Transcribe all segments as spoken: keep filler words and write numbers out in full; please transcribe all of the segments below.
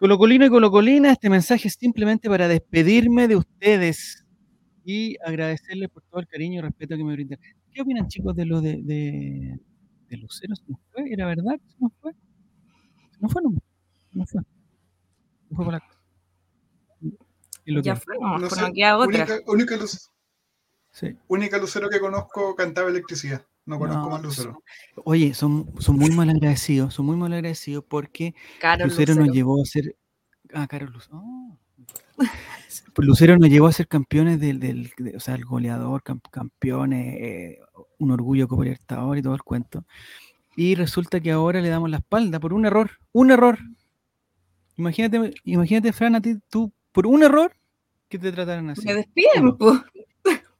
Colocolino y Colocolina, este mensaje es simplemente para despedirme de ustedes y agradecerles por todo el cariño y respeto que me brindan. ¿Qué opinan, chicos, de lo de, de, de Lucero? ¿Se nos fue? ¿Era verdad? ¿Se nos fue? ¿Se nos fue? No, no fue. No fue por la cosa. Ya fue, no, no sé, queda otra. Única, única, luz, sí. única Lucero que conozco cantaba electricidad. No conozco no, más Lucero. Son, oye, son, son muy mal agradecidos, son muy mal agradecidos porque Lucero, Lucero nos llevó a ser. Ah, Carlos Lucero. Oh. Lucero nos llevó a ser campeones del, del de, o sea, el goleador, camp, campeones, eh, un orgullo como libertador y todo el cuento. Y resulta que ahora le damos la espalda por un error, un error. Imagínate, imagínate, Fran, a ti, tú, por un error que te trataran así. Me despiden, por,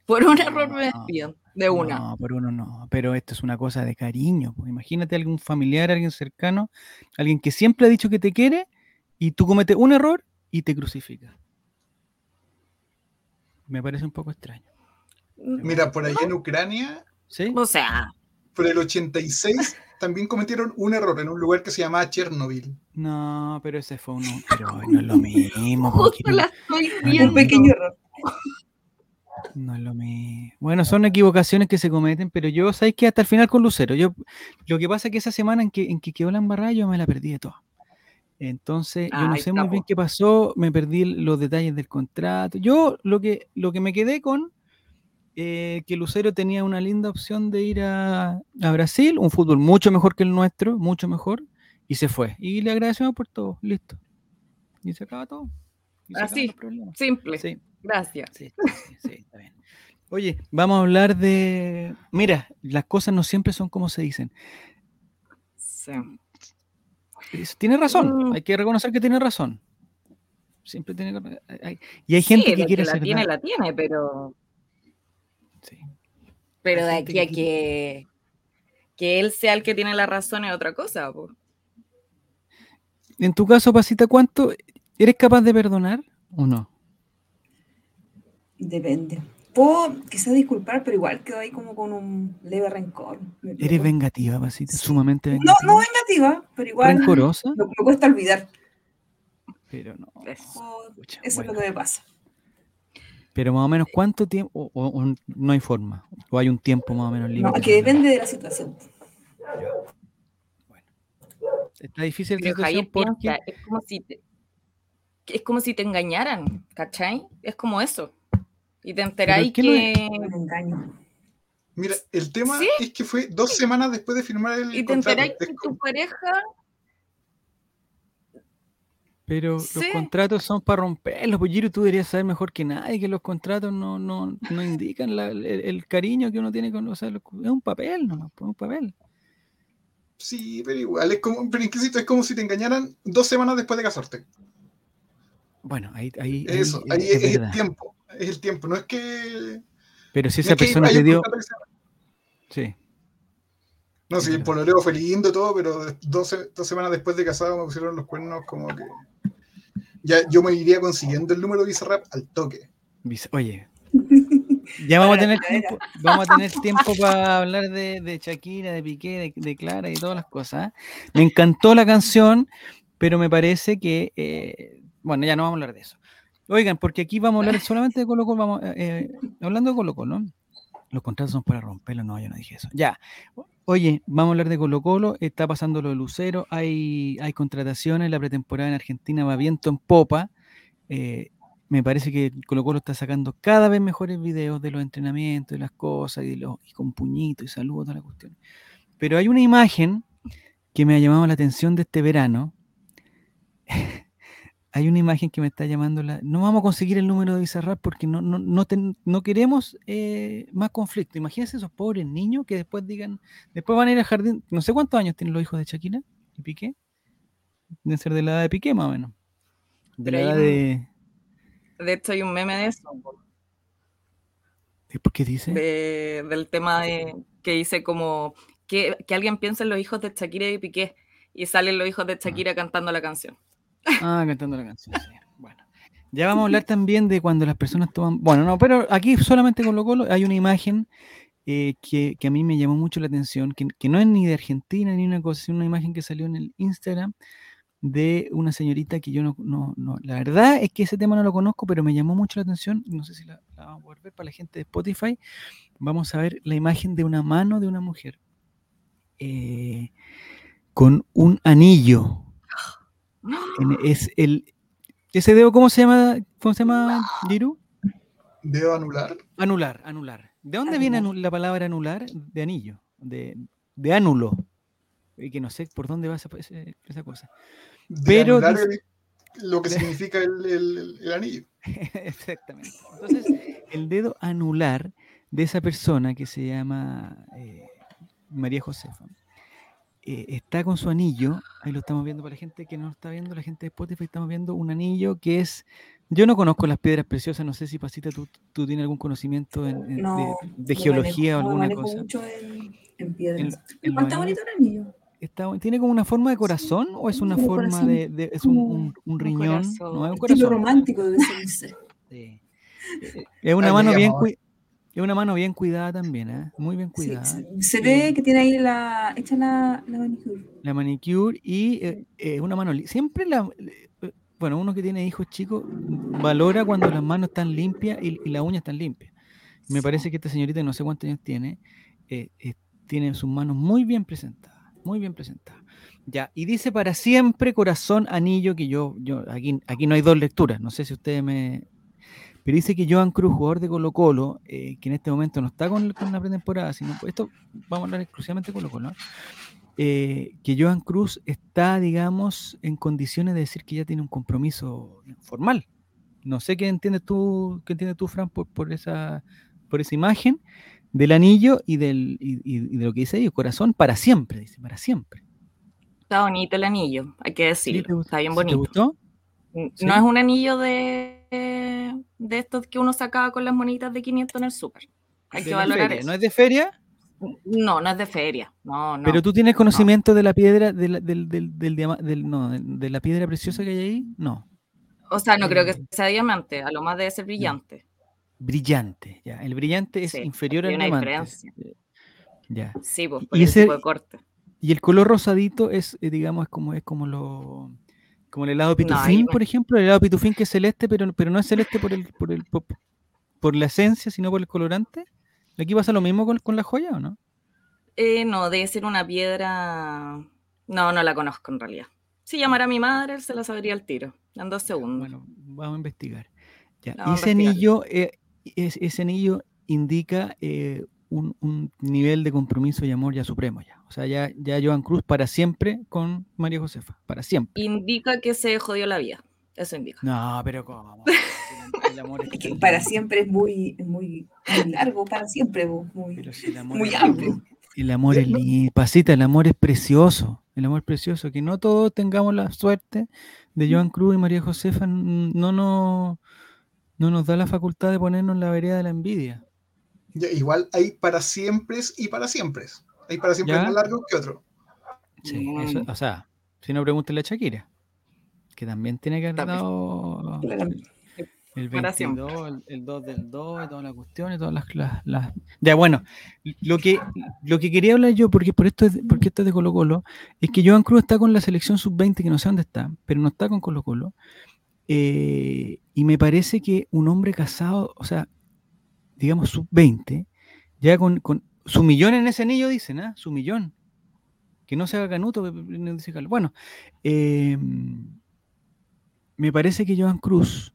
por un error no, me despiden, de una. No, por uno no, pero esto es una cosa de cariño. Pues imagínate algún familiar, alguien cercano, alguien que siempre ha dicho que te quiere y tú cometes un error y te crucificas. Me parece un poco extraño. Mira, por ahí en Ucrania, ¿sí? O sea, por el ochenta y seis también cometieron un error en un lugar que se llamaba Chernobyl. No, pero ese fue uno, pero no es lo mismo. Justo la estoy viendo, pequeño error. No es lo mismo. Bueno, son equivocaciones que se cometen, pero yo, ¿sabes qué? Hasta el final con Lucero. Yo, lo que pasa es que esa semana en que, en que quedó la embarrada, yo me la perdí de todas. Entonces, ah, yo no sé muy bien qué pasó, me perdí los detalles del contrato. Yo lo que, lo que me quedé con, eh, que Lucero tenía una linda opción de ir a, a Brasil, un fútbol mucho mejor que el nuestro, mucho mejor, y se fue. Y le agradecemos por todo, listo. Y se acaba todo. Se Así, acaba simple. Sí. Gracias. Sí, sí, sí, está bien. Oye, vamos a hablar de... Mira, las cosas no siempre son como se dicen. Sí. Tiene razón, hay que reconocer que tiene razón. Siempre tiene hay, y hay gente sí, que quiere que la hacer tiene, nada. La tiene, pero sí. Pero de aquí a que que él sea el que tiene la razón es otra cosa, po. En tu caso, Pasita, ¿cuánto eres capaz de perdonar o no? Depende. Puedo quizás disculpar, pero igual quedo ahí como con un leve rencor. Eres vengativa, Pasita, sumamente vengativa. No, no vengativa, pero igual. ¿Rencorosa? Lo que me cuesta olvidar. Pero no. Eso, Escucha, eso bueno. es lo que me pasa. Pero más o menos, ¿cuánto tiempo? O, o, o no hay forma. O hay un tiempo más o menos libre. No, que depende de la situación. Bueno. Está difícil la situación porque... Piensa, es, como si te, es como si te engañaran, ¿cachai? Es como eso. Y te enteráis que... que... Mira, el tema ¿Sí? es que fue dos semanas después de firmar el contrato. Y te enteráis que tu pareja... Pero ¿Sí? los contratos son para romperlos. Pues, Giro, tú deberías saber mejor que nadie que los contratos no, no, no indican la, el, el cariño que uno tiene con... O sea, los, es un papel, no, es un papel. Sí, pero igual, es como, pero inquisito, es como si te engañaran dos semanas después de casarte. Bueno, ahí... ahí Eso, ahí, ahí es, es el tiempo. Es el tiempo, no es que... Pero si esa no persona le dio... Sí. No, sí, el pololeo fue lindo todo, pero dos, dos semanas después de casado me pusieron los cuernos como que... Ya yo me iría consiguiendo el número de Bizarrap al toque. Oye, ya vamos a tener tiempo, vamos a tener tiempo para hablar de, de Shakira, de Piqué, de, de Clara y todas las cosas. Me encantó la canción, pero me parece que... Eh, bueno, ya no vamos a hablar de eso. Oigan, porque aquí vamos a hablar solamente de Colo-Colo, vamos, eh, hablando de Colo-Colo, ¿no? Los contratos son para romperlos, no, yo no dije eso. Ya, oye, vamos a hablar de Colo-Colo, está pasando lo de Lucero, hay, hay contrataciones, la pretemporada en Argentina va viento en popa, eh, me parece que Colo-Colo está sacando cada vez mejores videos de los entrenamientos, de las cosas, y, de los, y con puñitos, y saludos, toda la cuestión. Pero hay una imagen que me ha llamado la atención de este verano. Hay una imagen que me está llamando la... No vamos a conseguir el número de Bizarrap porque no, no, no, ten, no queremos eh, más conflicto. Imagínense esos pobres niños que después digan... Después van a ir al jardín... No sé cuántos años tienen los hijos de Shakira y Piqué. Deben ser de la edad de Piqué, más o menos. De Pero la edad de... De hecho hay un meme de eso. ¿Por qué dice? De, del tema de que dice como... Que, que alguien piense en los hijos de Shakira y Piqué. Y salen los hijos de Shakira ah. cantando la canción. Ah, cantando la canción, sí. Bueno, ya vamos a hablar también de cuando las personas toman... Bueno, no, pero aquí solamente con Colo-Colo hay una imagen eh, que, que a mí me llamó mucho la atención, que, que no es ni de Argentina ni una cosa, es una imagen que salió en el Instagram de una señorita que yo no, no, no, la verdad es que ese tema no lo conozco, pero me llamó mucho la atención, no sé si la, la vamos a poder ver para la gente de Spotify. Vamos a ver la imagen de una mano de una mujer eh, con un anillo. Es el, ese dedo, ¿cómo se llama, cómo se llama, Giru? Dedo anular. Anular, anular. ¿De dónde anular. viene anu- la palabra anular? De anillo, de, de ánulo. Y que no sé por dónde va esa, esa cosa. De pero anular dice, el, lo que de, significa el, el, el anillo. Exactamente. Entonces, el dedo anular de esa persona que se llama eh, María Josefa eh, está con su anillo. Ahí lo estamos viendo para la gente que no lo está viendo, la gente de Spotify. Estamos viendo un anillo que es... Yo no conozco las piedras preciosas, no sé si Pasita, tú, tú tienes algún conocimiento en, en, no, de, de geología manejo, o alguna cosa. No, mucho en, en piedras. En, en ¿Está bonito el anillo? Está, ¿tiene como una forma de corazón sí, o es una forma de, de... es un, un, un riñón? Un no, es un corazón. Estilo romántico debe ser. Sí. Es una mano bien cu- es una mano bien cuidada también, ¿eh? Muy bien cuidada. Sí, se sí. ve que tiene ahí la... Hecha la, la manicure. La manicure y eh, eh, una mano... Li- siempre la... Eh, Bueno, uno que tiene hijos chicos valora cuando las manos están limpias y, y las uñas están limpias. Me parece que esta señorita, no sé cuántos años tiene, eh, eh, tiene sus manos muy bien presentadas, muy bien presentadas. Ya, y dice para siempre corazón, anillo, que yo, yo aquí, aquí no hay dos lecturas, no sé si ustedes me... Pero dice que Joan Cruz, jugador de Colo-Colo, eh, que en este momento no está con, con la pretemporada, sino esto vamos a hablar exclusivamente de Colo-Colo, ¿no? Eh, que Joan Cruz está, digamos, en condiciones de decir que ya tiene un compromiso formal. No sé qué entiendes tú, qué entiendes tú, Fran, por, por esa, por esa imagen del anillo y del y, y de lo que dice ahí, corazón para siempre, dice, para siempre. Está bonito el anillo, hay que decirlo. ¿Sí está bien bonito? ¿Sí te gustó? No ¿Sí? es un anillo de, de estos que uno sacaba con las monitas de quinientos en el súper. Hay que valorar eso. ¿No es de feria? No, no es de feria. No, no. Pero tú tienes conocimiento no. de la piedra, de la, del, del, del, del, del, no, de, de la piedra preciosa que hay ahí, no. O sea, no eh, creo que sea diamante, a lo más debe ser brillante. Brillante, ya. El brillante es sí, inferior al diamante. Diferencia. Ya. Sí, pues, por y ese tipo de corte. Y el color rosadito es, digamos, es como es como lo, como el helado pitufín, no, por me... ejemplo, el helado pitufín que es celeste, pero, pero no es celeste por el, por el, por, por la esencia, sino por el colorante. ¿Aquí pasa lo mismo con, con la joya o no? Eh, no, debe ser una piedra... No, no la conozco en realidad. Si llamara a mi madre, se la sabría al tiro. En dos segundos. Bueno, vamos a investigar. Ya. Vamos ese, a investigar. Anillo, eh, es, ese anillo indica eh, un, un nivel de compromiso y amor ya supremo. ya. O sea, ya, ya Joan Cruz para siempre con María Josefa. Para siempre. Indica que se jodió la vida. Eso indica. No, pero ¿cómo? El amor es que para siempre es muy, muy, muy largo, para siempre muy, si muy amplio. El amor es lindo, Pasita, el amor es precioso, el amor es precioso. Que no todos tengamos la suerte de Joan Cruz y María Josefa, no, no, no nos da la facultad de ponernos en la vereda de la envidia. Ya, igual hay para siempre y para siempre. Hay para siempre ¿Ya? más largo que otro. Sí, eso, o sea, si no pregúntale a Shakira, que también tiene que haber dado... El veintidós, el, el dos del dos, y todas las cuestiones, todas las, las, las... Ya, bueno, lo que, lo que quería hablar yo, porque por esto es, porque esto es de Colo-Colo, es que Joan Cruz está con la selección sub veinte, que no sé dónde está, pero no está con Colo-Colo, eh, y me parece que un hombre casado, o sea, digamos sub veinte, ya con, con su millón en ese anillo, dicen, ¿ah? ¿eh? Su millón. Que no se haga canuto, dice Carlos. Bueno, eh, me parece que Joan Cruz...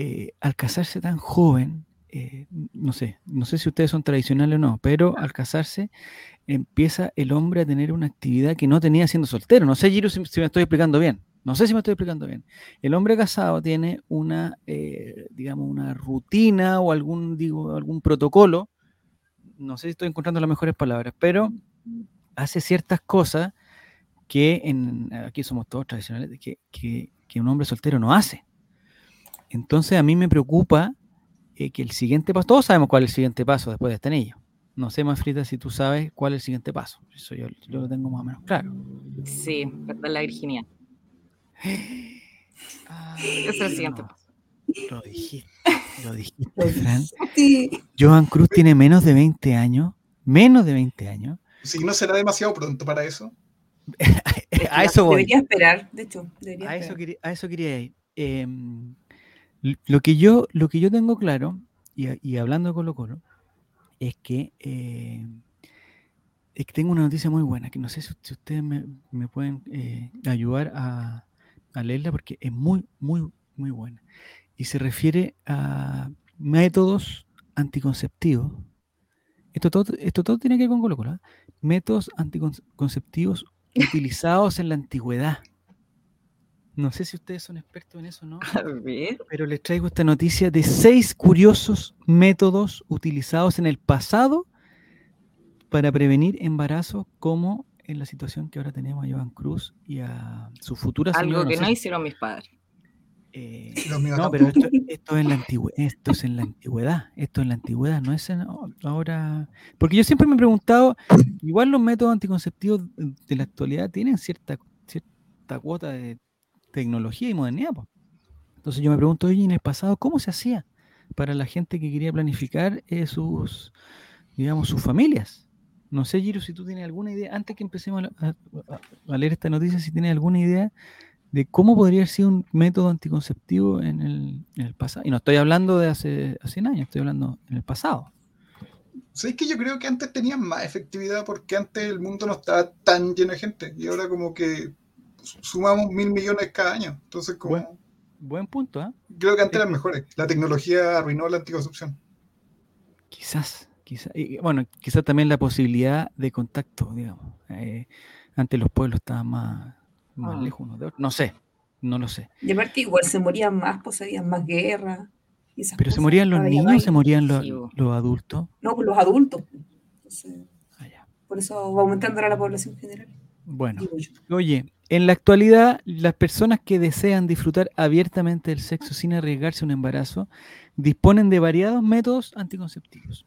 Eh, al casarse tan joven, eh, no sé, no sé si ustedes son tradicionales o no, pero al casarse empieza el hombre a tener una actividad que no tenía siendo soltero. No sé, Giro, si, si me estoy explicando bien. No sé si me estoy explicando bien. El hombre casado tiene una, eh, digamos, una rutina o algún, digo, algún protocolo. No sé si estoy encontrando las mejores palabras, pero hace ciertas cosas que en, aquí somos todos tradicionales, que, que, que un hombre soltero no hace. Entonces a mí me preocupa eh, que el siguiente paso, todos sabemos cuál es el siguiente paso después de este anillo. No sé, Mafrita, si tú sabes cuál es el siguiente paso. Eso yo, yo lo tengo más o menos claro. Sí, perder la virginidad. Ese es el siguiente no. paso. Lo dijiste, lo dijiste, Fran. Sí. Joan Cruz tiene menos de veinte años, menos de veinte años. Si no será demasiado pronto para eso. que a eso voy. Debería esperar, de hecho. Debería a, esperar. Eso quería, a eso quería ir. Eh, lo, que yo, lo que yo tengo claro, y, y hablando de Colo-Colo, es que, eh, es que tengo una noticia muy buena, que no sé si, si ustedes me, me pueden eh, ayudar a, a leerla, porque es muy, muy, muy buena. Y se refiere a métodos anticonceptivos. Esto todo, esto todo tiene que ver con Colo-Colo, ¿eh? Métodos anticonceptivos utilizados en la antigüedad. No sé si ustedes son expertos en eso o no, pero les traigo esta noticia de seis curiosos métodos utilizados en el pasado para prevenir embarazos, como en la situación que ahora tenemos a Joan Cruz y a su futura señora. Algo que no, no hicieron mis padres. Eh, no, pero esto, esto, es en la antigüe, esto es en la antigüedad, esto es en la antigüedad, no es en, ahora... Porque yo siempre me he preguntado, igual los métodos anticonceptivos de la actualidad tienen cierta, cierta cuota de tecnología y modernidad, pues. Entonces yo me pregunto, oye, en el pasado, ¿cómo se hacía para la gente que quería planificar eh, sus, digamos, sus familias? No sé, Giro, si tú tienes alguna idea, antes que empecemos a, a, a leer esta noticia, si tienes alguna idea de cómo podría haber sido un método anticonceptivo en el, en el pasado. Y no estoy hablando de hace cien años, estoy hablando en el pasado. Sí, es que yo creo que antes tenían más efectividad porque antes el mundo no estaba tan lleno de gente y ahora como que sumamos mil millones cada año. Entonces, como... Buen, buen punto, ¿eh? Creo que antes sí. Eran mejores. La tecnología arruinó la anticoncepción. Quizás, quizás. Y, bueno, quizás también la posibilidad de contacto, digamos. Eh, antes los pueblos estaban más... más lejos unos de otros, no sé, no lo sé. Y aparte igual se morían más, pues habían más guerra. Y esas ¿Pero cosas se morían los niños o se morían los, los adultos? No, los adultos. Entonces, ah, por eso va aumentando la población general. Bueno, oye, en la actualidad las personas que desean disfrutar abiertamente del sexo sin arriesgarse a un embarazo disponen de variados métodos anticonceptivos.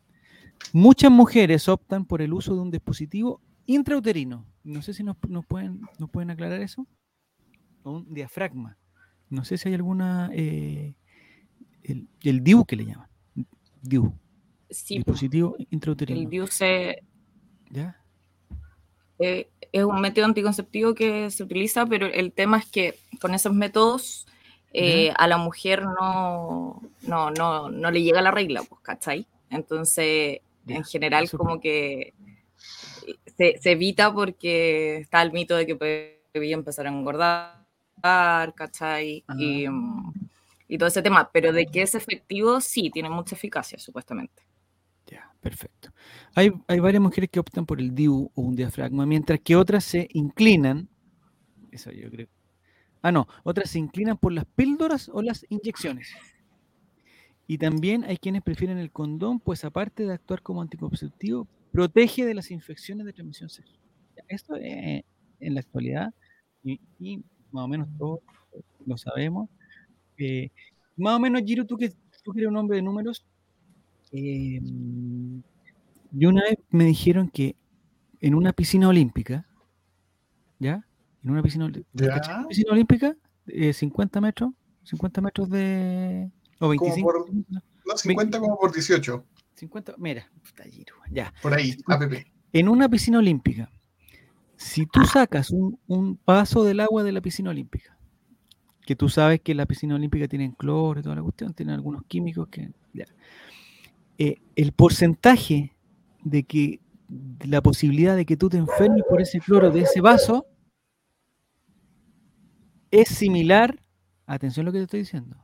Muchas mujeres optan por el uso de un dispositivo intrauterino, no sé si nos, nos, pueden, nos pueden aclarar eso, o un diafragma, no sé si hay alguna, eh, el, el D I U que le llaman, D I U, sí, dispositivo intrauterino. El D I U se, ¿Ya? Eh, es un método anticonceptivo que se utiliza, pero el tema es que con esos métodos eh, a la mujer no, no, no, no le llega la regla, pues, ¿cachai? Entonces, ya, en general eso, como que... Se, se evita porque está el mito de que podía empezar a engordar, ¿cachai? Y, y todo ese tema. Pero de que es efectivo, sí, tiene mucha eficacia, supuestamente. Ya, perfecto. Hay, hay varias mujeres que optan por el D I U o un diafragma, mientras que otras se inclinan. Eso yo creo. Ah, no. Otras se inclinan por las píldoras o las inyecciones. Y también hay quienes prefieren el condón, pues aparte de actuar como anticonceptivo, protege de las infecciones de transmisión sexual. Esto eh, en la actualidad, y, y más o menos todos lo sabemos. Eh, más o menos, Giro, tú que, tú que eres un hombre de números, eh, yo una vez me dijeron que en una piscina olímpica, ¿ya? En una piscina, ¿Ya? piscina olímpica, eh, cincuenta metros de... o veinticinco. Como por, no, cincuenta veinte, como por dieciocho. cincuenta, mira, ya. Por ahí, app. En una piscina olímpica, si tú sacas un, un vaso del agua de la piscina olímpica, que tú sabes que la piscina olímpica tiene cloro y toda la cuestión, tiene algunos químicos que... Ya. Eh, el porcentaje de que de la posibilidad de que tú te enfermes por ese cloro de ese vaso es similar, atención a lo que te estoy diciendo,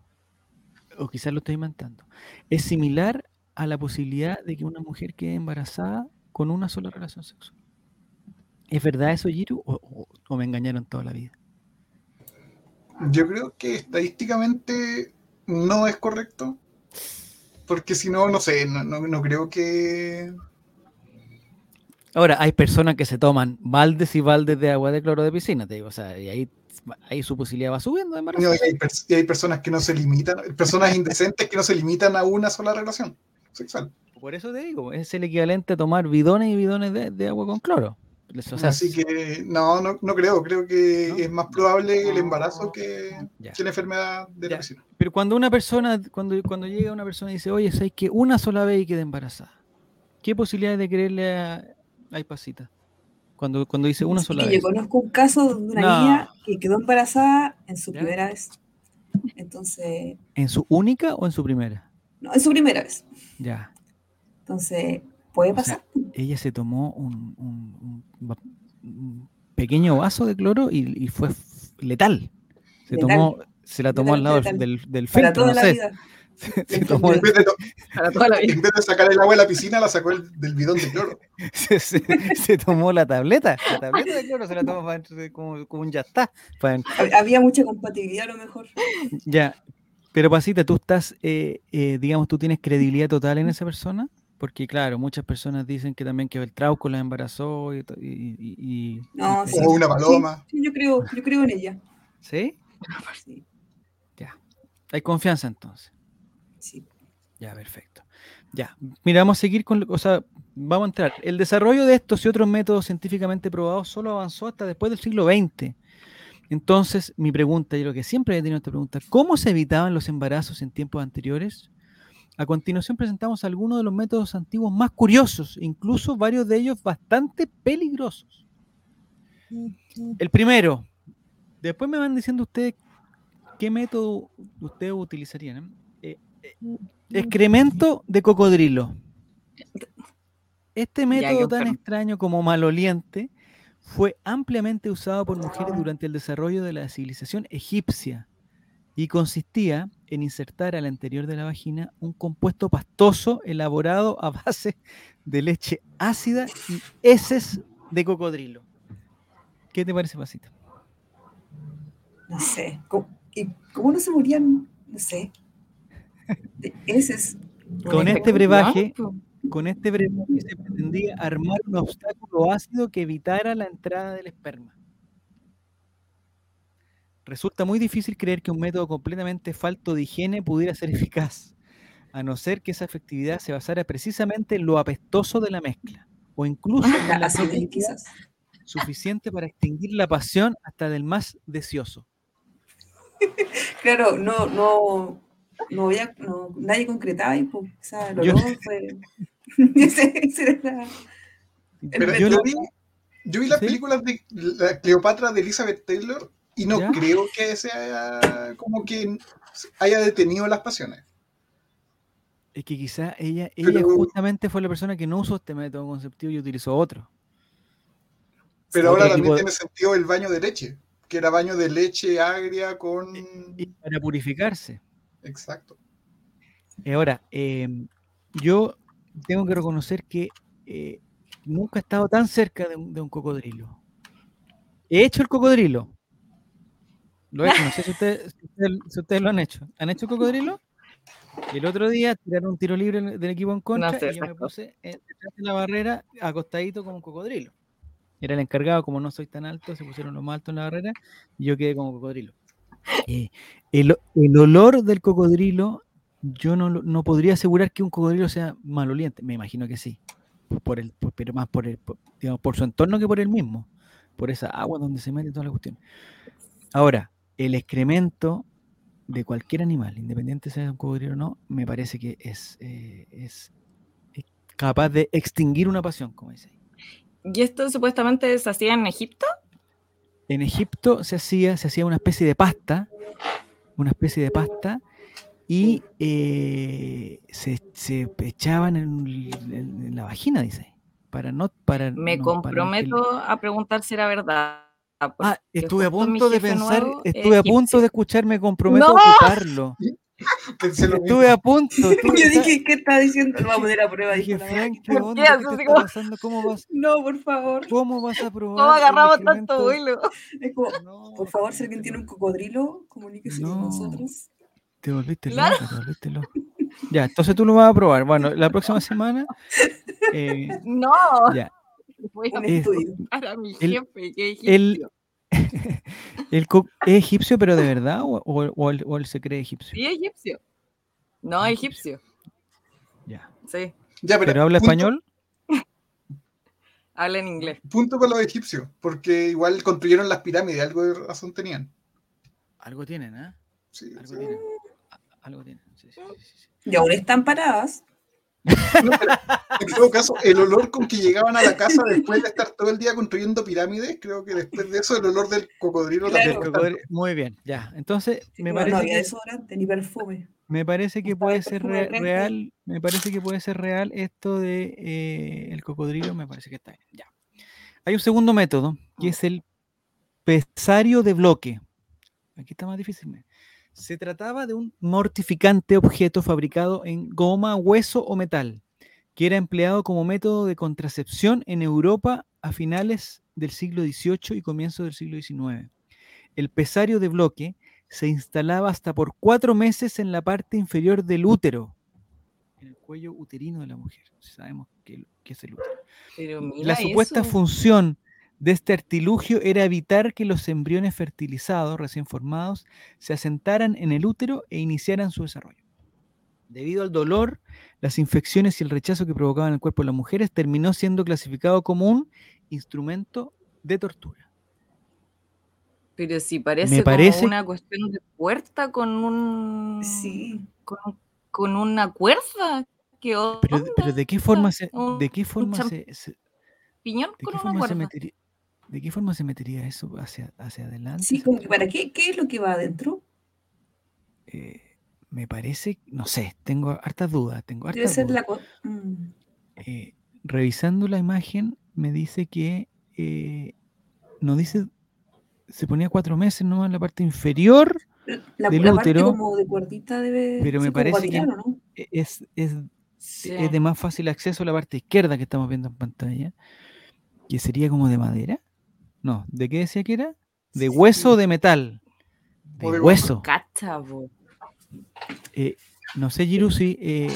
o quizás lo estoy inventando, es similar a la posibilidad de que una mujer quede embarazada con una sola relación sexual. ¿Es verdad eso, Giru? ¿O, o, o me engañaron toda la vida? Yo creo que estadísticamente no es correcto, porque si no, no sé, no, no, no creo que... Ahora, hay personas que se toman baldes y baldes de agua de cloro de piscina, te digo, o sea, y ahí... ahí su posibilidad va subiendo de embarazo. No, y, hay pers- y hay personas que no se limitan, personas indecentes que no se limitan a una sola relación sexual. Por eso te digo, es el equivalente a tomar bidones y bidones de, de agua con cloro. O sea, así que no, no, no creo, creo que ¿no? es más probable el embarazo que, que la enfermedad de ya. la vecina. Pero cuando una persona, cuando, cuando llega una persona y dice, oye, ¿sabes que una sola vez y queda embarazada? ¿Qué posibilidades de creerle a, a Pasita? Cuando, cuando dice una sí, sola yo vez. Yo conozco un caso de una no. niña que quedó embarazada en su ¿Ya? primera vez. Entonces... ¿En su única o en su primera? No, en su primera vez. Ya. Entonces, puede o pasar. Sea, ella se tomó un, un, un, un pequeño vaso de cloro y, y fue letal. Se letal. tomó, se la tomó letal, al lado letal. del, del feto, Para toda no la sé. vida. Se, se tomó el... Para toda la vida. En vez de sacar el agua de la piscina, la sacó el, del bidón de cloro. se, se, se tomó la tableta. La tableta de cloro se la tomó para, como, como un ya está. Para... Había mucha compatibilidad a lo mejor. Ya. Pero Pasita, tú estás, eh, eh, digamos, tú tienes credibilidad total en esa persona. Porque, claro, muchas personas dicen que también que el Trauco la embarazó y... y, y, y no, y, sí. O una paloma. Sí, sí, yo creo, yo creo en ella. ¿Sí? Sí. Ya. Hay confianza entonces. Sí. Ya, perfecto. Ya, mira, vamos a seguir con, o sea, vamos a entrar. El desarrollo de estos y otros métodos científicamente probados solo avanzó hasta después del siglo veinte. Entonces, mi pregunta, y lo que siempre he tenido esta pregunta, ¿cómo se evitaban los embarazos en tiempos anteriores? A continuación presentamos algunos de los métodos antiguos más curiosos, incluso varios de ellos bastante peligrosos. El primero, después me van diciendo ustedes qué método ustedes utilizarían, ¿eh? Excremento de cocodrilo. Este método tan extraño como maloliente fue ampliamente usado por mujeres durante el desarrollo de la civilización egipcia y consistía en insertar al interior de la vagina un compuesto pastoso elaborado a base de leche ácida y heces de cocodrilo. ¿Qué te parece, Pasita? No sé. ¿Cómo, y cómo no se morían? No sé. Ese es con este brebaje con este brebaje se pretendía armar un obstáculo ácido que evitara la entrada del esperma. Resulta muy difícil creer que un método completamente falto de higiene pudiera ser eficaz, a no ser que esa efectividad se basara precisamente en lo apestoso de la mezcla, o incluso ah, en la acidez suficiente para extinguir la pasión hasta del más deseoso. Claro, no, no No había, no, nadie concretaba y pues, o sea, lo yo... fue... ese, ese era el... Pero yo, yo, vi, yo vi las ¿Sí? películas de la Cleopatra de Elizabeth Taylor y no ¿Ya? creo que sea como que haya detenido las pasiones. Es que quizá ella, ella pero, justamente fue la persona que no usó este método conceptivo y utilizó otro. Pero ahora también tiene sentido el baño de leche, que era baño de leche agria con... Y para purificarse. Exacto. Ahora, eh, yo tengo que reconocer que eh, nunca he estado tan cerca de un, de un cocodrilo. He hecho el cocodrilo. Lo he hecho, no sé si ustedes, si ustedes, si ustedes lo han hecho. ¿Han hecho el cocodrilo? El otro día tiraron un tiro libre del equipo en contra no sé, y yo me puse detrás de la barrera acostadito como un cocodrilo. Era el encargado, como no soy tan alto, se pusieron los más altos en la barrera y yo quedé como cocodrilo. Eh, el, el olor del cocodrilo, yo no, no podría asegurar que un cocodrilo sea maloliente. Me imagino que sí, por el, por, pero más por, el, por, digamos, por su entorno que por él mismo, por esa agua donde se mete toda la cuestión. Ahora, el excremento de cualquier animal, independiente sea un cocodrilo o no, me parece que es, eh, es, es capaz de extinguir una pasión, como dice. ¿Y esto supuestamente se hacía en Egipto? En Egipto se hacía, se hacía una especie de pasta, una especie de pasta, y eh, se, se echaban en, en, en la vagina, dice. Para no, para. Me no, comprometo para el... a preguntar si era verdad. Ah, estuve a punto de pensar, nuevo, estuve eh, a punto de escucharme comprometo ¡No! a ocuparlo. Estuve a punto. Estuve yo dije, ¿qué está diciendo? Lo voy a poner a prueba. Dije, Frank, ¿qué onda? ¿Qué te está pasando? ¿Cómo vas? No, por favor. ¿Cómo vas a probar? ¿Cómo agarramos tanto vuelo? Es como, no, por favor, si alguien tiene un cocodrilo, comuníquese no. con nosotros. Te volviste loco, claro. te volviste loco. Ya, entonces tú lo vas a probar. Bueno, la próxima semana. Eh, no. Ya. Voy a un estudio. Para mi jefe, que es egipcio. ¿El co- ¿Es egipcio, pero de verdad? ¿O, o, o, el, o el se cree egipcio? Sí, egipcio. No, egipcio. Ya. Sí. Ya, ¿Pero, ¿Pero habla punto, español? Habla en inglés. Punto con los egipcios, porque igual construyeron las pirámides, algo de razón tenían. Algo tienen, ¿eh? Sí. Algo sí. tienen. Algo tienen. Sí, sí, sí, sí. Y ahora están paradas. No, pero en todo caso, el olor con que llegaban a la casa después de estar todo el día construyendo pirámides, creo que después de eso el olor del cocodrilo claro. también. Cocodrilo, muy bien, ya. Entonces, sí, me parece no había que, desodorante ni perfume. Me parece que no puede ser re- real, me parece que puede ser real esto de eh, el cocodrilo, me parece que está bien. Ya. Hay un segundo método, que es el pesario de bloque. Aquí está más difícil, ¿no? Se trataba de un mortificante objeto fabricado en goma, hueso o metal, que era empleado como método de contracepción en Europa a finales del siglo dieciocho y comienzo del siglo diecinueve. El pesario de bloque se instalaba hasta por cuatro meses en la parte inferior del útero, en el cuello uterino de la mujer. Sabemos qué es el útero. Pero mira la supuesta eso. función de este artilugio era evitar que los embriones fertilizados, recién formados, se asentaran en el útero e iniciaran su desarrollo. Debido al dolor, las infecciones y el rechazo que provocaban el cuerpo de las mujeres, terminó siendo clasificado como un instrumento de tortura. Pero si parece, parece... como una cuestión de puerta con un... Sí. Con, con una cuerda. ¿Qué onda? Pero, pero ¿de qué forma se... ¿De qué forma champ- se, se... piñón con una cuerda? Metería... ¿De qué forma se metería eso hacia, hacia adelante? Sí, como que para qué, ¿qué es lo que va adentro? Eh, me parece, no sé, tengo hartas dudas. Tengo hartas Debe dudas. Ser la... Mm. Eh, revisando la imagen, me dice que eh, nos dice, se ponía cuatro meses nomás en la parte inferior la, del la útero. Parte como de cuerdita debe. Pero me parece guatirano, que ¿no? es, es, sí. es de más fácil acceso a la parte izquierda que estamos viendo en pantalla, que sería como de madera. No, ¿de qué decía que era? De hueso de metal. De Por hueso. Eh, no sé, Girusi, eh,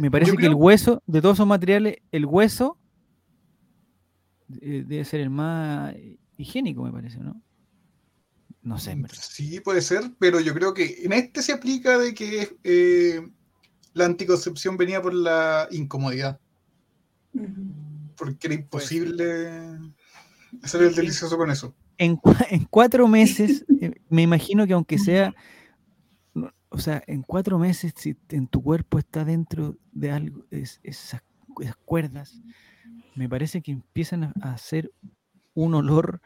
me parece creo... que el hueso, de todos esos materiales, el hueso eh, debe ser el más higiénico, me parece, ¿no? No sé, en verdad. Sí, puede ser, pero yo creo que en este se aplica de que eh, la anticoncepción venía por la incomodidad. Porque era imposible... hacer el delicioso con eso. En, en cuatro meses, me imagino que aunque sea, o sea, en cuatro meses, si en tu cuerpo está dentro de algo, es, esas, esas cuerdas, me parece que empiezan a, a hacer un olor,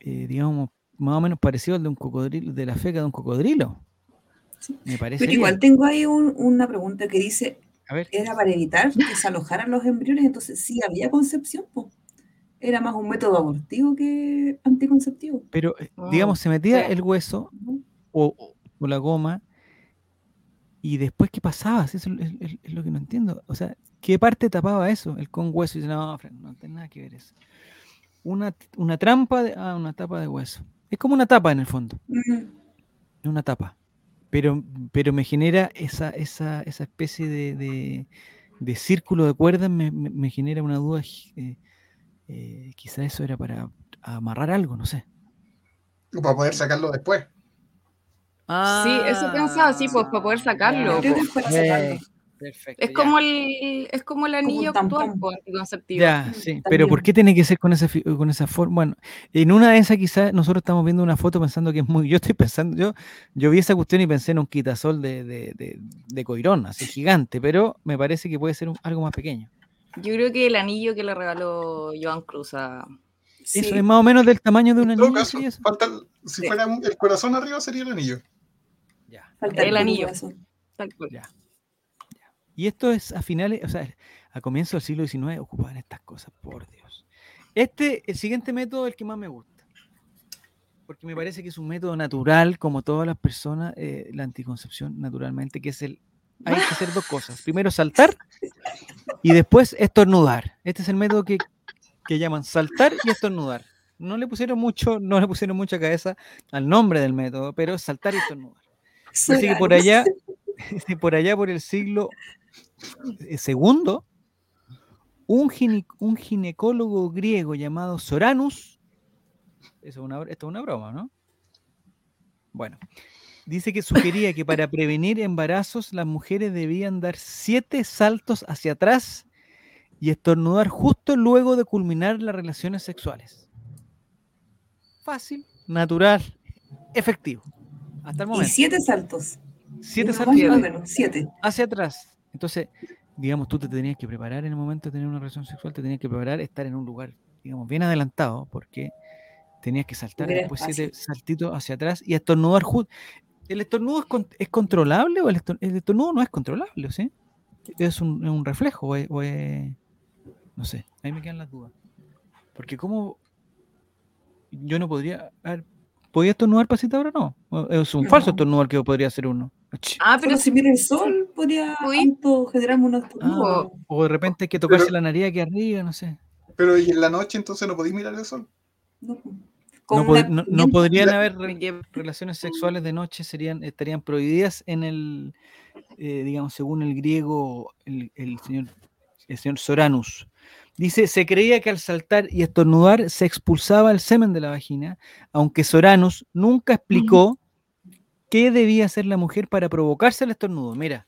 eh, digamos, más o menos parecido al de un cocodrilo, de la feca de un cocodrilo. Sí. Me parece. Pero igual tengo ahí un, una pregunta que dice, a ver. Era para evitar que se alojaran los embriones, entonces sí había concepción, pues. Era más un método abortivo que anticonceptivo. Pero, wow. digamos, se metía el hueso o, o la goma y después, ¿qué pasaba? Eso es, es, es lo que no entiendo. O sea, ¿qué parte tapaba eso? El con hueso. Y dice, no, Frank, no tiene nada que ver eso. Una, una trampa, de, ah, una tapa de hueso. Es como una tapa en el fondo. Uh-huh. Una tapa. Pero, pero me genera esa, esa, esa especie de, de, de círculo de cuerdas, me, me, me genera una duda... Eh, Eh, quizá eso era para amarrar algo, no sé. O para poder sacarlo después. Ah, sí, eso pensaba, sí, pues para poder sacarlo. Yeah. Pues. Eh, perfecto, es, yeah. como el, es como el anillo actual anticonceptivo. Ya, yeah, sí, también. Pero ¿por qué tiene que ser con esa, con esa forma? Bueno, en una de esas quizás nosotros estamos viendo una foto pensando que es muy... Yo estoy pensando, yo, yo vi esa cuestión y pensé en un quitasol de, de, de, de coirón, así gigante, pero me parece que puede ser un, algo más pequeño. Yo creo que el anillo que le regaló Joan Cruz a... Sí. Eso es más o menos del tamaño de un en anillo. Caso, ¿sí? Falta el, si sí. fuera el corazón arriba sería el anillo. Ya. Falta el, el anillo. Tal cual. Ya. Ya. Y esto es a finales, o sea, a comienzos del siglo diecinueve ocupaban estas cosas, por Dios. Este, el siguiente método es el que más me gusta. Porque me parece que es un método natural, como todas las personas, eh, la anticoncepción naturalmente, que es el... Hay que hacer dos cosas. Primero saltar y después estornudar. Este es el método que, que llaman saltar y estornudar. No le pusieron mucho, no le pusieron mucha cabeza al nombre del método, pero saltar y estornudar. Soranus. Así que por allá, por allá por el siglo segundo, un, gine, un ginecólogo griego llamado Soranus, eso es una, esto es una broma, ¿no? Bueno. Dice que sugería que para prevenir embarazos las mujeres debían dar siete saltos hacia atrás y estornudar justo luego de culminar las relaciones sexuales. Fácil, natural, efectivo. Hasta el momento. Y siete saltos. Siete saltos. Siete. Hacia atrás. Entonces, digamos, tú te tenías que preparar en el momento de tener una relación sexual, te tenías que preparar, estar en un lugar, digamos, bien adelantado, porque tenías que saltar después siete saltitos hacia atrás y estornudar. ¿El estornudo es, con, es controlable o el estornudo, el estornudo no es controlable? ¿Sí? ¿Es un, un reflejo o es, o es...? No sé, ahí me quedan las dudas. Porque cómo... Yo no podría... A ver, ¿podía estornudar pasita ahora? No. Es un no. falso estornudar que podría hacer uno. Ah, pero si mira el sol, podría generarme unos estornudos. Ah, o de repente hay que tocarse pero, la nariz aquí arriba, no sé. Pero ¿y en la noche entonces no podéis mirar el sol? No. No, pod- no, no podrían haber re- relaciones sexuales de noche, serían, estarían prohibidas en el, eh, digamos, según el griego, el, el, señor, el señor Soranus. Dice, se creía que al saltar y estornudar se expulsaba el semen de la vagina, aunque Soranus nunca explicó uh-huh. qué debía hacer la mujer para provocarse el estornudo. Mira,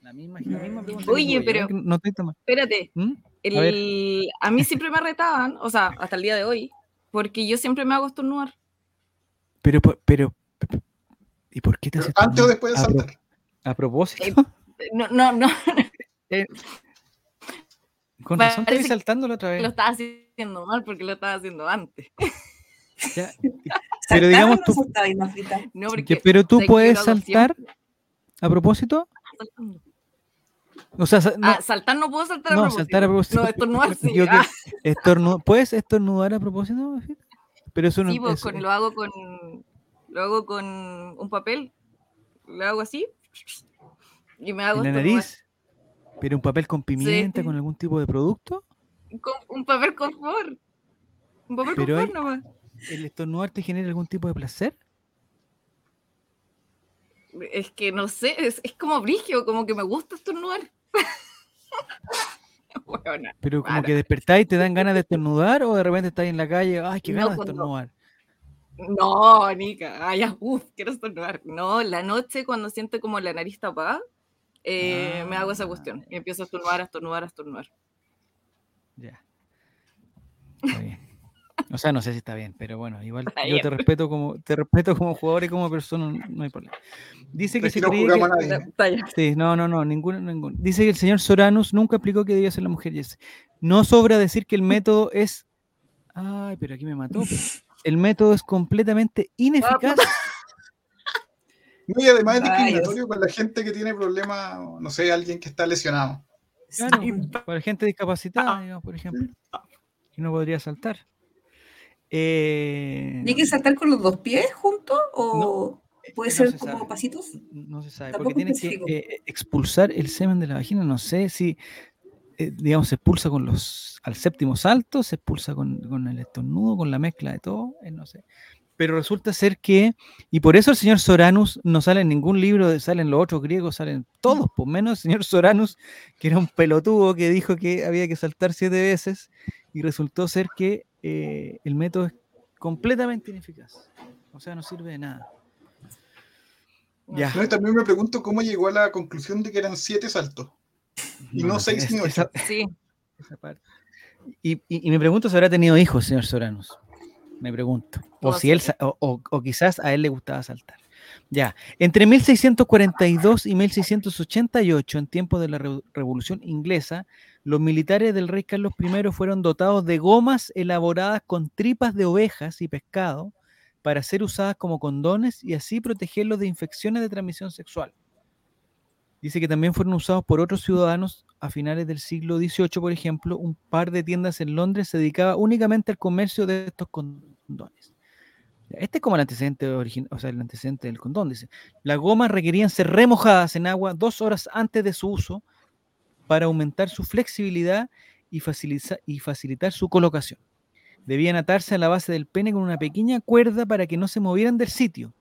la misma, la misma pregunta. Oye, tuve, pero, no te tomas. Espérate, ¿Mm? el, a, a mí siempre me retaban, o sea, hasta el día de hoy, porque yo siempre me hago estornudar. Pero, pero, ¿y por qué te haces estornudar? Antes o después de saltar. A, a propósito. Eh, no, no, no. Eh, con Parece razón te vi saltándolo otra vez. Lo estaba haciendo mal porque lo estaba haciendo antes. Ya. Pero digamos tú. No, no, porque, pero tú puedes saltar siempre. A propósito. O sea, no, ah, saltar no puedo saltar a no, propósito. Saltar a propósito. No, estornudar sí. Ah. Estornu- ¿Puedes estornudar a propósito? Pero eso no, sí, pues, es, con, lo hago con lo hago con un papel, lo hago así y me hago en la nariz. ¿Pero un papel con pimienta, sí, con algún tipo de producto? Con, un papel confort. Un papel Pero confort hay, nomás. ¿El estornudar te genera algún tipo de placer? Es que no sé, es, es como brígido, como que me gusta estornudar. Bueno, pero como para. Que despertáis, ¿te dan ganas de estornudar o de repente estáis en la calle? ¡Ay, qué ganas no, cuando... de estornudar! No, Nica, ay, uff, quiero estornudar. No, la noche cuando siento como la nariz tapada, eh, ah, me hago esa cuestión. Y empiezo a estornudar, a estornudar, a estornudar. Ya. Está bien. O sea, no sé si está bien, pero bueno, igual está yo bien. te respeto como te respeto como jugador y como persona, no hay problema. Dice que se cree que... Sí, no, no, no, ninguno, ninguno. Dice que el señor Soranus nunca explicó qué debía hacer la mujer. Yes. No sobra decir que el método es... Ay, pero aquí me mató. El método es completamente ineficaz. Y además es discriminatorio con la gente que tiene problemas, no sé, alguien que está lesionado. Claro, para gente discapacitada, digamos, por ejemplo, que no podría saltar. Eh... ¿Hay que saltar con los dos pies juntos o no, puede ser no se como sabe. pasitos? No se sabe, porque tienes que eh, expulsar el semen de la vagina. No sé si, eh, digamos, se expulsa con los al séptimo salto, se expulsa con, con el estornudo, con la mezcla de todo, eh, no sé. Pero resulta ser que, y por eso el señor Soranus no sale en ningún libro, salen los otros griegos, salen todos, por menos el señor Soranus, que era un pelotudo que dijo que había que saltar siete veces, y resultó ser que Eh, el método es completamente ineficaz, o sea, no sirve de nada. Ya. No, también me pregunto cómo llegó a la conclusión de que eran siete saltos y no, no seis es, ni ocho. Esa, sí. Esa parte. Y, y, y me pregunto si habrá tenido hijos, señor Soranus. Me pregunto. O si él, o, o, o quizás a él le gustaba saltar. Ya. Entre mil seiscientos cuarenta y dos y mil seiscientos ochenta y ocho, en tiempos de la re- Revolución Inglesa, los militares del rey Carlos I fueron dotados de gomas elaboradas con tripas de ovejas y pescado para ser usadas como condones y así protegerlos de infecciones de transmisión sexual. Dice que también fueron usados por otros ciudadanos a finales del siglo dieciocho, por ejemplo, un par de tiendas en Londres se dedicaba únicamente al comercio de estos condones. Este es como el antecedente origin- o sea, el antecedente del condón, dice. Las gomas requerían ser remojadas en agua dos horas antes de su uso para aumentar su flexibilidad y, facilita- y facilitar su colocación. Debían atarse a la base del pene con una pequeña cuerda para que no se movieran del sitio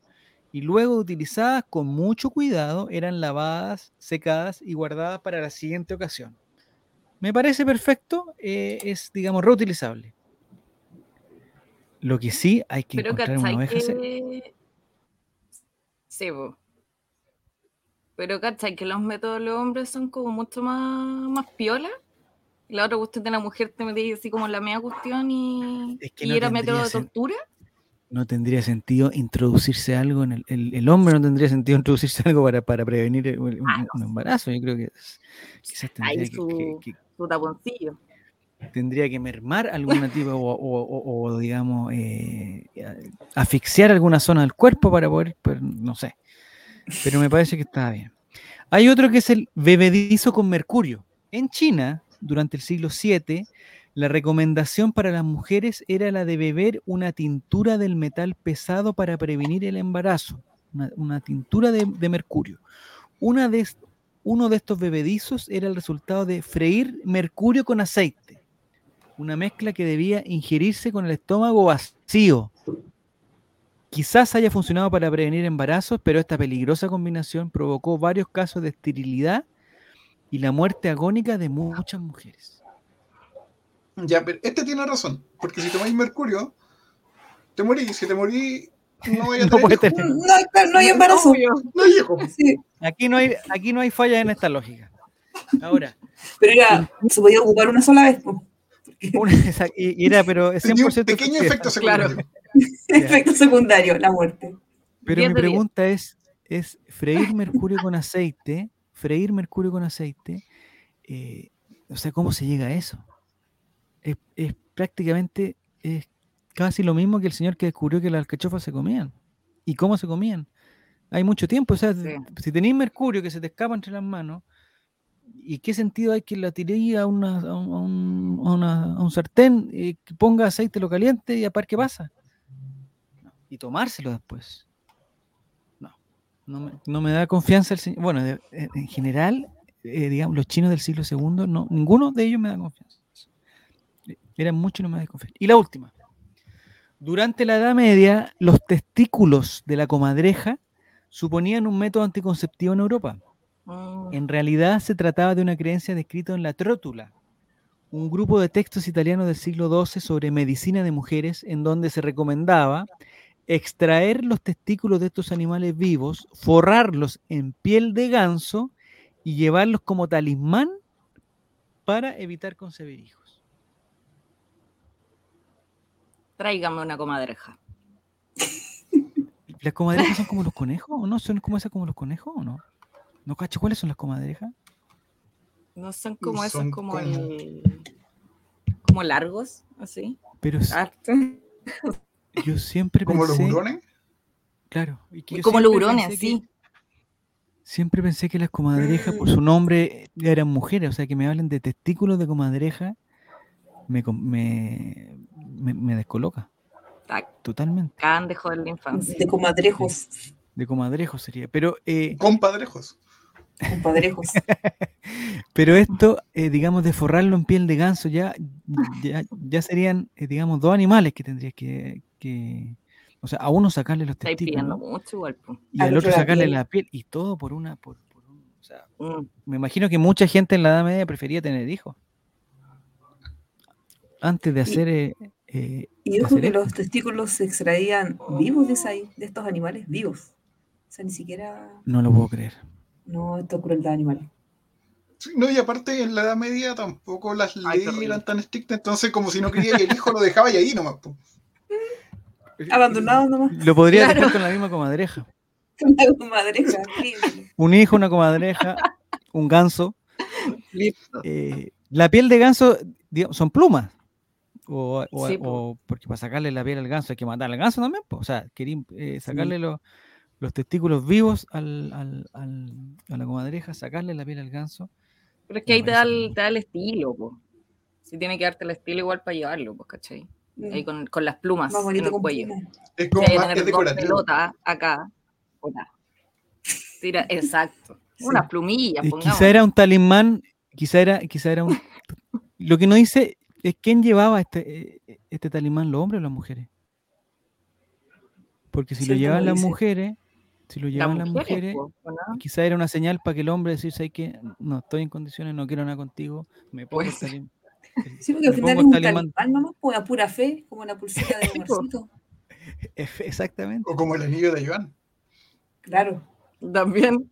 y luego utilizadas con mucho cuidado eran lavadas, secadas y guardadas para la siguiente ocasión. Me parece perfecto, eh, es, digamos, reutilizable. Lo que sí hay que pero encontrar una oveja que... sebo. Pero cachai que los métodos de los hombres son como mucho más, más piola. La otra cuestión de la mujer te metí así como la media cuestión y, es que no y era método de tortura. no tendría sentido introducirse algo en el, el, el hombre no tendría sentido introducirse algo para, para prevenir el, un, ah, no. un embarazo. Yo creo que quizás tendría su, que, que, su taponcillo. Tendría que mermar alguna tipo o, o, o, o digamos eh, asfixiar alguna zona del cuerpo para poder, pero no sé. Pero me parece que está bien. Hay otro que es el bebedizo con mercurio. En China, durante el siglo siete, la recomendación para las mujeres era la de beber una tintura del metal pesado para prevenir el embarazo, una, una tintura de, de mercurio. Una de, uno de estos bebedizos era el resultado de freír mercurio con aceite, una mezcla que debía ingerirse con el estómago vacío. Quizás haya funcionado para prevenir embarazos, pero esta peligrosa combinación provocó varios casos de esterilidad y la muerte agónica de muchas mujeres. Ya, pero este tiene razón, porque si tomáis mercurio, te morís. Si te morís, no vayas no a tener hijo. No, no hay embarazo. No hay hijo. Sí. Aquí no hay, aquí no hay fallas en esta lógica. Ahora. Pero era, se podía ocupar una sola vez. Una, y era, pero es cien por ciento pequeño que, efecto secundario. Claro. Efecto secundario, la muerte. Pero mi pregunta es, es freír mercurio con aceite, freír mercurio con aceite, eh, o sea, ¿cómo se llega a eso? Es, es prácticamente, es casi lo mismo que el señor que descubrió que las alcachofas se comían. ¿Y cómo se comían? Hay mucho tiempo, o sea, sí. Si tenéis mercurio que se te escapa entre las manos, ¿y qué sentido hay que la tiré a, una, a, un, a, una, a un sartén, eh, que ponga aceite, lo caliente y a par qué pasa? Y tomárselo después. No, no me, no me da confianza el señor. Bueno, de, en general, eh, digamos, los chinos del siglo segundo, no, ninguno de ellos me da confianza. Eran muchos y no me da confianza. Y la última. Durante la Edad Media, los testículos de la comadreja suponían un método anticonceptivo en Europa. Oh. En realidad, se trataba de una creencia descrita en la Trótula, un grupo de textos italianos del siglo doce sobre medicina de mujeres, en donde se recomendaba extraer los testículos de estos animales vivos, forrarlos en piel de ganso y llevarlos como talismán para evitar concebir hijos. Tráigame una comadreja. ¿Las comadrejas son como los conejos o no? ¿Son como esas como los conejos o no? No cacho, ¿cuáles son las comadrejas? No son como esas, como con... el... como largos, así. Pero yo siempre ¿Como pensé... los hurones? Claro. Y que como los hurones, sí. Siempre pensé que las comadrejas, por su nombre, eran mujeres. O sea, que me hablen de testículos de comadreja me, me, me, me descoloca. Exacto. Totalmente. Acaban de joder la infancia. De comadrejos. De, de comadrejos sería. Pero, eh, compadrejos. Compadrejos. Pero esto, eh, digamos, de forrarlo en piel de ganso, ya, ya, ya serían, eh, digamos, dos animales que tendrías que, que... O sea, a uno sacarle los testículos, ¿no? Mucho igual, pues. Y al otro sacarle la piel. Y todo por una... Por, por un, o sea, mm. Me imagino que mucha gente en la Edad Media prefería tener hijos. Antes de hacer... Y, eh, eh, y yo creo que esto. Los testículos se extraían vivos de, esa, de estos animales, vivos. O sea, ni siquiera... No lo puedo creer. No, esto es crueldad animal. Sí, no, y aparte en la Edad Media tampoco las leyes eran tan estrictas, entonces como si no quería que el hijo lo dejaba y ahí nomás. Po. Abandonado nomás. Lo podría claro. dejar con la misma comadreja. Una comadreja. Un hijo, una comadreja, un ganso. Listo. Eh, la piel de ganso, digamos, son plumas. O, o, sí, o porque para sacarle la piel al ganso hay que matar al ganso también. Po. O sea, querían eh, sacarle sí. los... los testículos vivos al, al, al, a la comadreja, sacarle la piel al ganso. Pero es que ahí te da, el, te da el estilo, po. Si tiene que darte el estilo igual para llevarlo, pues, ¿cachai? Mm. Ahí con, con las plumas más en el cuello. Es como si más que decorativo. Pelota acá, acá. Tira, exacto. Sí. Unas plumillas, pongamos. Quizá era un talismán, quizá era, quizá era un... Lo que no dice es quién llevaba este, este talismán, los hombres o las mujeres. Porque si sí, lo llevan las mujeres... Si lo llevan las mujeres, quizá era una señal para que el hombre decirse que no estoy en condiciones, no quiero nada contigo, me pongo pues, talim, sí, porque al final es un talimán, ¿no? Pues a pura fe, como la pulsera de Marcito. Exactamente. O como el anillo de Joan. Claro. También.